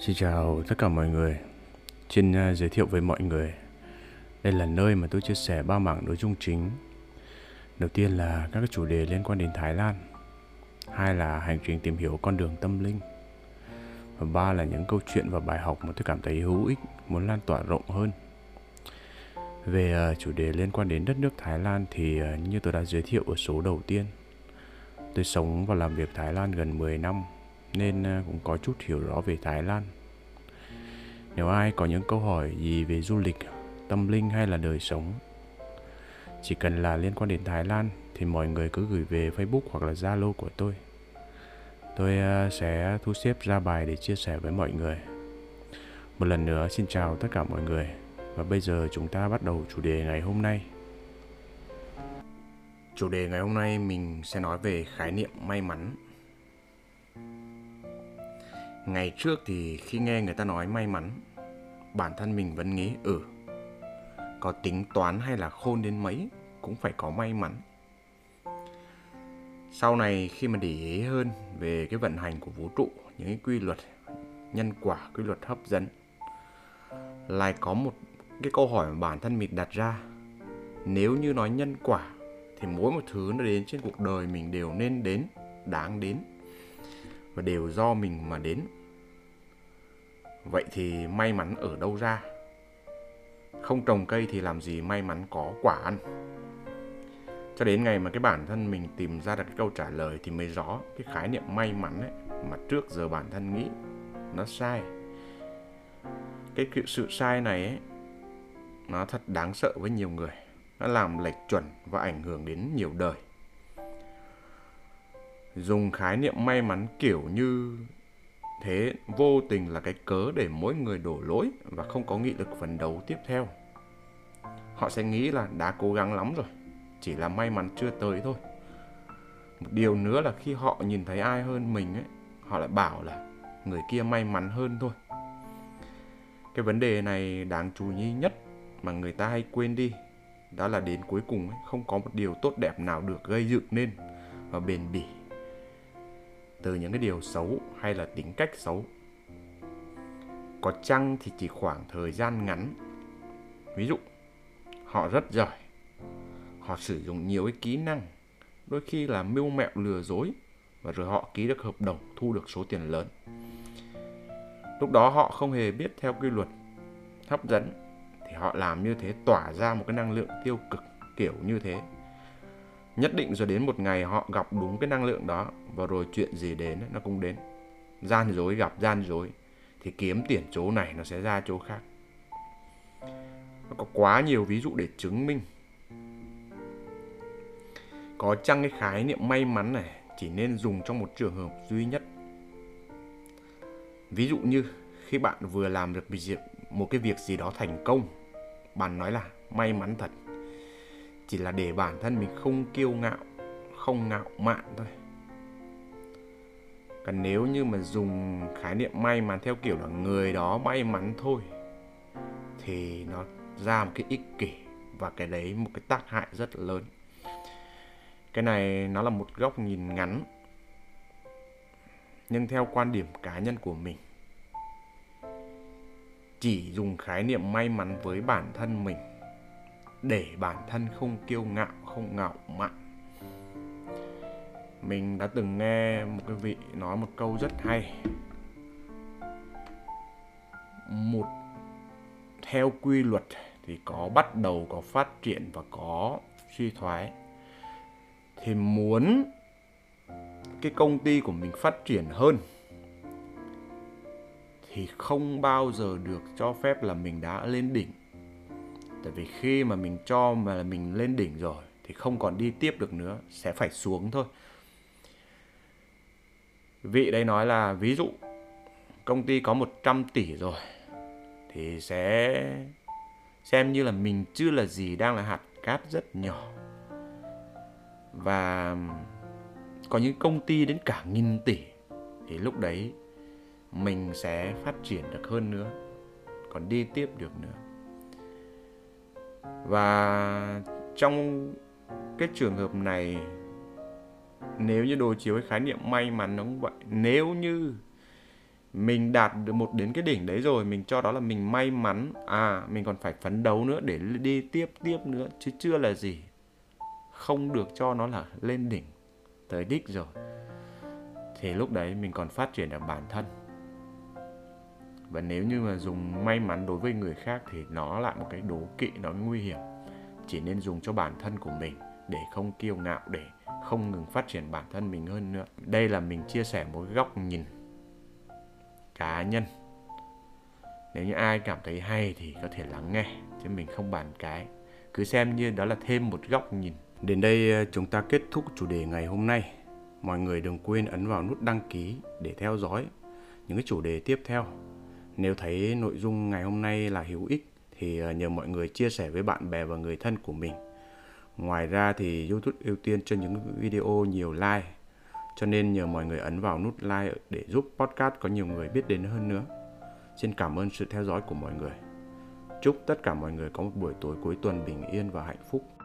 Xin chào tất cả mọi người. Xin giới thiệu với mọi người, đây là nơi mà tôi chia sẻ ba mảng nội dung chính. Đầu tiên là các chủ đề liên quan đến Thái Lan, hai là hành trình tìm hiểu con đường tâm linh, và ba là những câu chuyện và bài học mà tôi cảm thấy hữu ích, muốn lan tỏa rộng hơn. Về chủ đề liên quan đến đất nước Thái Lan thì như tôi đã giới thiệu ở số đầu tiên, tôi sống và làm việc Thái Lan gần 10 năm nên cũng có chút hiểu rõ về Thái Lan. Nếu ai có những câu hỏi gì về du lịch, tâm linh hay là đời sống, chỉ cần là liên quan đến Thái Lan thì mọi người cứ gửi về Facebook hoặc là Zalo của tôi. Tôi sẽ thu xếp ra bài để chia sẻ với mọi người. Một lần nữa xin chào tất cả mọi người. Và bây giờ chúng ta bắt đầu chủ đề ngày hôm nay. Chủ đề ngày hôm nay mình sẽ nói về khái niệm may mắn. Ngày trước thì khi nghe người ta nói may mắn, bản thân mình vẫn nghĩ có tính toán hay là khôn đến mấy cũng phải có may mắn. Sau này khi mà để ý hơn về cái vận hành của vũ trụ, những cái quy luật nhân quả, quy luật hấp dẫn, lại có một cái câu hỏi mà bản thân mình đặt ra. Nếu như nói nhân quả thì mỗi một thứ nó đến trên cuộc đời mình đều nên đến, đáng đến và đều do mình mà đến. Vậy thì may mắn ở đâu ra? Không trồng cây thì làm gì may mắn có quả ăn? Cho đến ngày mà cái bản thân mình tìm ra được cái câu trả lời thì mới rõ cái khái niệm may mắn ấy mà trước giờ bản thân nghĩ nó sai. Cái sự sai này ấy, nó thật đáng sợ với nhiều người. Nó làm lệch chuẩn và ảnh hưởng đến nhiều đời. Dùng khái niệm may mắn kiểu như thế vô tình là cái cớ để mỗi người đổ lỗi và không có nghị lực phấn đấu tiếp theo. Họ sẽ nghĩ là đã cố gắng lắm rồi, chỉ là may mắn chưa tới thôi. Một điều nữa là khi họ nhìn thấy ai hơn mình ấy, họ lại bảo là người kia may mắn hơn thôi. Cái vấn đề này đáng chú ý nhất mà người ta hay quên đi, đó là đến cuối cùng ấy, không có một điều tốt đẹp nào được gây dựng nên và bền bỉ từ những cái điều xấu hay là tính cách xấu. Có chăng thì chỉ khoảng thời gian ngắn. Ví dụ, họ rất giỏi, họ sử dụng nhiều cái kỹ năng, đôi khi là mưu mẹo lừa dối, và rồi họ ký được hợp đồng, thu được số tiền lớn. Lúc đó họ không hề biết theo quy luật hấp dẫn, thì họ làm như thế tỏa ra một cái năng lượng tiêu cực kiểu như thế. Nhất định rồi đến một ngày họ gặp đúng cái năng lượng đó, và rồi chuyện gì đến nó cũng đến. Gian dối gặp gian dối, thì kiếm tiền chỗ này nó sẽ ra chỗ khác. Nó có quá nhiều ví dụ để chứng minh. Có chăng cái khái niệm may mắn này chỉ nên dùng trong một trường hợp duy nhất. Ví dụ như khi bạn vừa làm được một cái việc gì đó thành công, bạn nói là may mắn thật. Chỉ là để bản thân mình không kiêu ngạo, không ngạo mạn thôi. Còn nếu như mà dùng khái niệm may mắn theo kiểu là người đó may mắn thôi, thì nó ra một cái ích kỷ, và cái đấy một cái tác hại rất lớn. Cái này nó là một góc nhìn ngắn, nhưng theo quan điểm cá nhân của mình, chỉ dùng khái niệm may mắn với bản thân mình, để bản thân không kiêu ngạo, không ngạo mạn. Mình đã từng nghe một cái vị nói một câu rất hay: một theo quy luật thì có bắt đầu, có phát triển và có suy thoái. Thì muốn cái công ty của mình phát triển hơn thì không bao giờ được cho phép là mình đã lên đỉnh. Tại vì khi mà mình cho mà mình lên đỉnh rồi thì không còn đi tiếp được nữa, sẽ phải xuống thôi. Vị đấy nói là ví dụ công ty có 100 tỷ rồi thì sẽ xem như là mình chưa là gì, đang là hạt cát rất nhỏ. Và có những công ty đến cả 1.000 tỷ thì lúc đấy mình sẽ phát triển được hơn nữa, còn đi tiếp được nữa. Và trong cái trường hợp này, nếu như đối chiếu với khái niệm may mắn, đúng vậy, nếu như mình đạt được một đến cái đỉnh đấy rồi, mình cho đó là mình may mắn. À, mình còn phải phấn đấu nữa để đi tiếp nữa, chứ chưa là gì. Không được cho nó là lên đỉnh, tới đích rồi. Thì lúc đấy mình còn phát triển được bản thân. Và nếu như mà dùng may mắn đối với người khác thì nó lại một cái đố kỵ, nó nguy hiểm. Chỉ nên dùng cho bản thân của mình, để không kiêu ngạo, để không ngừng phát triển bản thân mình hơn nữa. Đây là mình chia sẻ một góc nhìn cá nhân. Nếu như ai cảm thấy hay thì có thể lắng nghe, chứ mình không bàn cái. Cứ xem như đó là thêm một góc nhìn. Đến đây chúng ta kết thúc chủ đề ngày hôm nay. Mọi người đừng quên ấn vào nút đăng ký để theo dõi những cái chủ đề tiếp theo. Nếu thấy nội dung ngày hôm nay là hữu ích thì nhờ mọi người chia sẻ với bạn bè và người thân của mình. Ngoài ra thì YouTube ưu tiên cho những video nhiều like, cho nên nhờ mọi người ấn vào nút like để giúp podcast có nhiều người biết đến hơn nữa. Xin cảm ơn sự theo dõi của mọi người. Chúc tất cả mọi người có một buổi tối cuối tuần bình yên và hạnh phúc.